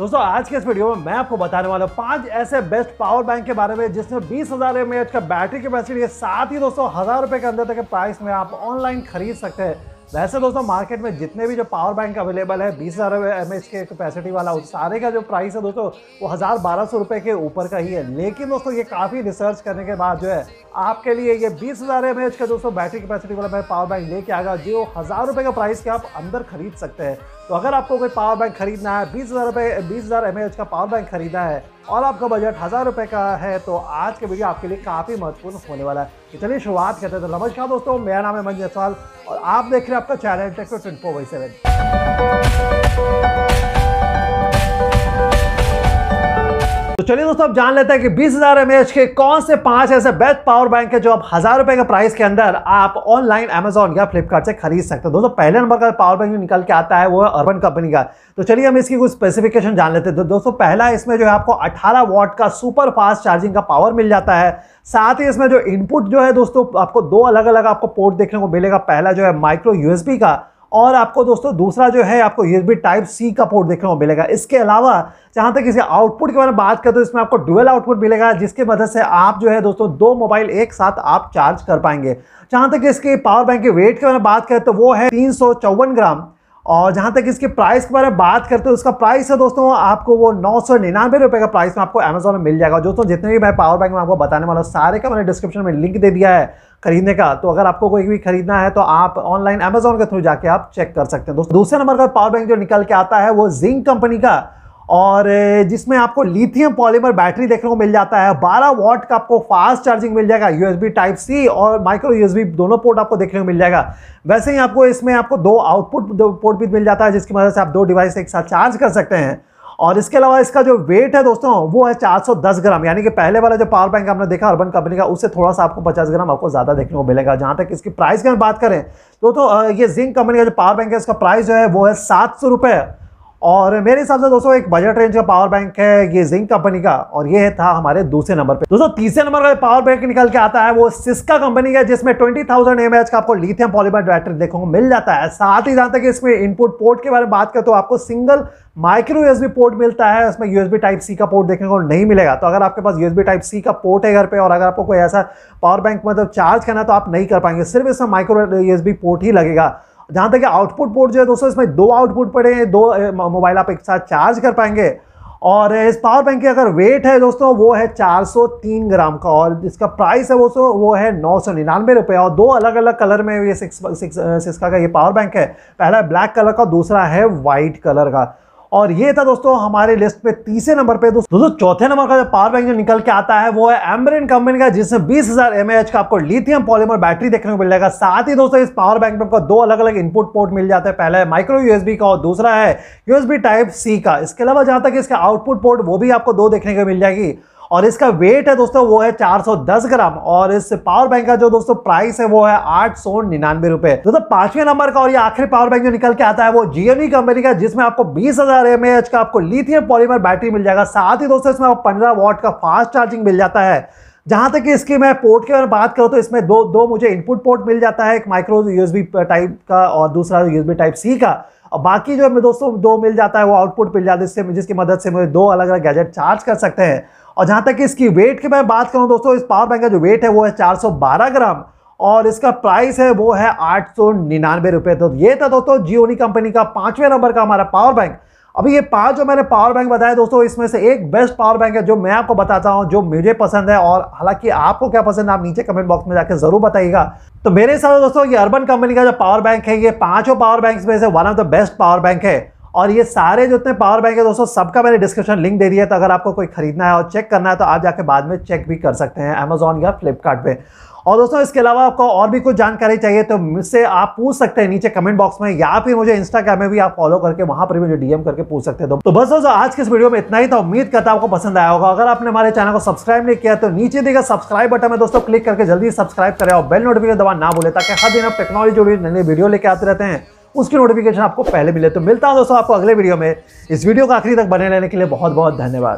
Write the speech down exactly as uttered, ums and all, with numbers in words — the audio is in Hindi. दोस्तों आज के इस वीडियो में मैं आपको बताने वाला हूँ पांच ऐसे बेस्ट पावर बैंक के बारे में जिसमें बीस हज़ार एम ए एच का बैटरी कैपेसिटी है। साथ ही दोस्तों हज़ार रुपये के अंदर तक के प्राइस में आप ऑनलाइन खरीद सकते हैं। वैसे दोस्तों मार्केट में जितने भी जो पावर बैंक अवेलेबल है बीस हज़ार एम ए एच के कैपेसिटी वाला, उस सारे का जो प्राइस है दोस्तों वो हज़ार बारह सौ रुपये के ऊपर का ही है। लेकिन दोस्तों ये काफ़ी रिसर्च करने के बाद जो है आपके लिए ये बीस हज़ार एम ए एच का दोस्तों बैटरी कैपेसिटी वाला मैं पावर बैंक लेके आ गया जो हज़ार रुपये का प्राइस के आप अंदर खरीद सकते हैं। तो अगर आपको कोई पावर बैंक खरीदना है, बीस हज़ार रुपये बीस हज़ार एम ए एच का पावर बैंक खरीदना है और आपका बजट हज़ार रुपये का है तो आज के वीडियो आपके लिए काफ़ी महत्वपूर्ण होने वाला है। तो चलिए शुरुआत करते हैं। तो नमस्कार दोस्तों, मेरा नाम है मंजयसवाल और आप देख रहे हैं आपका channel Intex twenty four by seven. तो चलिए दोस्तों अब जान लेते हैं कि बीस हज़ार एम ए एच के कौन से पांच ऐसे बेस्ट पावर बैंक है जो आप हज़ार रुपये के प्राइस के अंदर आप ऑनलाइन अमेजॉन या फ्लिपकार्ट से खरीद सकते हो। दोस्तों पहले नंबर का पावर बैंक जो निकल के आता है वो है अर्बन कंपनी का। तो चलिए हम इसकी कुछ स्पेसिफिकेशन जान लेते हैं। तो दोस्तों पहला, इसमें जो है आपको अठारह वॉट का सुपर फास्ट चार्जिंग का पावर मिल जाता है। साथ ही इसमें जो इनपुट जो है दोस्तों आपको दो अलग अलग आपको पोर्ट देखने को मिलेगा। पहला जो है माइक्रो यूएसबी का और आपको दोस्तों दूसरा जो है आपको यूएसबी टाइप सी का पोर्ट देखने को मिलेगा। इसके अलावा जहाँ तक इसके आउटपुट के बारे में बात करें तो इसमें आपको डुअल आउटपुट मिलेगा जिसके मदद से आप जो है दोस्तों दो मोबाइल एक साथ आप चार्ज कर पाएंगे। जहाँ तक इसके पावर बैंक के वेट के बारे में बात करें तो वो है तीन सौ चौवन ग्राम। और जहाँ तक इसके प्राइस के बारे में बात करते हैं, उसका प्राइस है दोस्तों आपको वो नौ सौ निन्यानवे रुपये का प्राइस में आपको अमेजोन में मिल जाएगा। दोस्तों जितने भी मैं पावर बैंक में आपको बताने वाला हूँ सारे का मैंने डिस्क्रिप्शन में लिंक दे दिया है खरीदने का। तो अगर आपको कोई भी खरीदना है तो आप ऑनलाइन अमेजोन के थ्रू जाके आप चेक कर सकते हैं। दोस्तों दूसरे नंबर का पावर बैंक जो निकल के आता है वो जिंक कंपनी का, और जिसमें आपको लिथियम पॉलीमर बैटरी देखने को मिल जाता है। बारह वॉट का आपको फास्ट चार्जिंग मिल जाएगा, यूएसबी टाइप सी और माइक्रो यूएसबी दोनों पोर्ट आपको देखने को मिल जाएगा। वैसे ही आपको इसमें आपको दो आउटपुट पोर्ट भी मिल जाता है जिसकी मदद से आप दो डिवाइस एक साथ चार्ज कर सकते हैं। और इसके अलावा इसका जो वेट है दोस्तों वो है चार सौ दस ग्राम, यानी कि पहले वाला जो पावर बैंक आपने देखा अर्बन कंपनी का उससे थोड़ा सा आपको पचास ग्राम आपको ज़्यादा देखने को मिलेगा। जहाँ तक इसकी प्राइस की हम बात करें तो, तो ये जिंक कंपनी का जो पावर बैंक है इसका प्राइस जो है वो है सात सौ रुपये। और मेरे हिसाब से दोस्तों एक बजट रेंज का पावर बैंक है ये जिंक कंपनी का। और ये था हमारे दूसरे नंबर पे। दोस्तों तीसरे नंबर का पावर बैंक निकल के आता है वो सिस्का कंपनी का, जिसमें बीस हज़ार एम ए एच का आपको लिथियम पॉलीमर बैटरी देखने को मिल जाता है। साथ ही जहाँ तक इसमें इनपुट पोर्ट के बारे में बात करें तो आपको सिंगल माइक्रो यूएसबी पोर्ट मिलता है, उसमें यूएसबी टाइप सी का पोर्ट देखने को नहीं मिलेगा। तो अगर आपके पास यूएसबी टाइप सी का पोर्ट है घर पे और अगर आपको कोई ऐसा पावर बैंक मतलब चार्ज करना है तो आप नहीं कर पाएंगे, सिर्फ इसमें माइक्रो यूएसबी पोर्ट ही लगेगा। जहाँ तक आउटपुट पोर्ट जो है दोस्तों इसमें दो आउटपुट पड़े हैं, दो मोबाइल आप एक साथ चार्ज कर पाएंगे। और इस पावर बैंक की अगर वेट है दोस्तों वो है चार सौ तीन ग्राम का और इसका प्राइस है वो सो वो है नौ सौ निन्यानवे रुपये। और दो अलग अलग कलर में ये सिक्स सिक्स सिस्का का ये पावर बैंक है, पहला ब्लैक कलर का, दूसरा है वाइट कलर का। और ये था दोस्तों हमारे लिस्ट पे तीसरे नंबर पे। दोस्तों चौथे नंबर का जो पावर बैंक जो निकल के आता है वो है एम्ब्रेन कंपनी का, जिसमें बीस हज़ार एम ए एच का आपको लिथियम पॉलीमर बैटरी देखने को मिल जाएगा। साथ ही दोस्तों इस पावर बैंक में आपको दो अलग अलग इनपुट पोर्ट मिल जाते हैं, पहला है माइक्रो यूएसबी का और दूसरा है यूएसबी टाइप सी का। इसके अलावा जहाँ तक इसका आउटपुट पोर्ट वो भी आपको दो देखने को मिल जाएगी। और इसका वेट है दोस्तों वो है चार सौ दस ग्राम। और इस पावर बैंक का जो दोस्तों प्राइस है वो है आठ सौ निन्यानवे रुपये। दोस्तों पांचवें नंबर का और ये आखिरी पावर बैंक जो निकल के आता है वो जियोनी कंपनी का, जिसमें आपको बीस हज़ार एम ए एच का आपको लिथियम पॉलीमर बैटरी मिल जाएगा। साथ ही दोस्तों इसमें आपको पंद्रह वॉट का फास्ट चार्जिंग मिल जाता है। जहाँ तक इसकी मैं पोर्ट के बारे में बात करूँ तो इसमें दो दो मुझे इनपुट पोर्ट मिल जाता है, एक माइक्रो यूएसबी टाइप का और दूसरा यूएसबी टाइप सी का। और बाकी जो हमें दोस्तों दो मिल जाता है वो आउटपुट मिल जाता है, इससे जिसकी मदद से मुझे दो अलग अलग गैजेट चार्ज कर सकते हैं। और जहाँ तक इसकी वेट की मैं बात करूँ दोस्तों, इस पावर बैंक का जो वेट है वो है चार सौ बारह ग्राम और इसका प्राइस है वो है आठ सौ निन्यानवे रुपये। तो ये था दोस्तों जियोनी कंपनी का पाँचवें नंबर का हमारा पावर बैंक। अभी ये पांच जो मैंने पावर बैंक बताया दोस्तों इसमें से एक बेस्ट पावर बैंक है जो मैं आपको बताता हूँ, जो मुझे पसंद है। और हालांकि आपको क्या पसंद है आप नीचे कमेंट बॉक्स में जाकर जरूर बताइएगा। तो मेरे हिसाब से दोस्तों ये अर्बन कंपनी का जो पावर बैंक है ये पांचों पावर बैंक में से one of the best power bank है। और ये सारे जितने पावर बैंक है दोस्तों सबका मैंने डिस्क्रिप्शन लिंक दे दिया है। तो अगर आपको कोई खरीदना है और चेक करना है तो आप जाके बाद में चेक भी कर सकते हैं अमेजॉन या फ्लिपकार्ट पे। और दोस्तों इसके अलावा आपको और भी कुछ जानकारी चाहिए तो मुझसे आप पूछ सकते हैं नीचे कमेंट बॉक्स में, या फिर मुझे इंस्टाग्राम में भी आप फॉलो करके वहाँ पर भी मुझे डीएम करके पूछ सकते हैं। तो बस दोस्तों आज के इस वीडियो में इतना ही था। उम्मीद करता हूं आपको पसंद आया होगा। अगर आपने हमारे चैनल को सब्सक्राइब नहीं किया तो नीचे दिए गए सब्सक्राइब बटन में दोस्तों क्लिक करके जल्दी सब्सक्राइब करें और बेल नोटिफिकेशन दबाना ना भूलें ताकि हर दिन आप टेक्नोलॉजी जुड़ी नई नई वीडियो लेकर आते रहते हैं, उसकी नोटिफिकेशन आपको पहले मिले। तो मिलता हूं दोस्तों आपको अगले वीडियो में। इस वीडियो को आखिरी तक बने रहने के लिए बहुत बहुत धन्यवाद।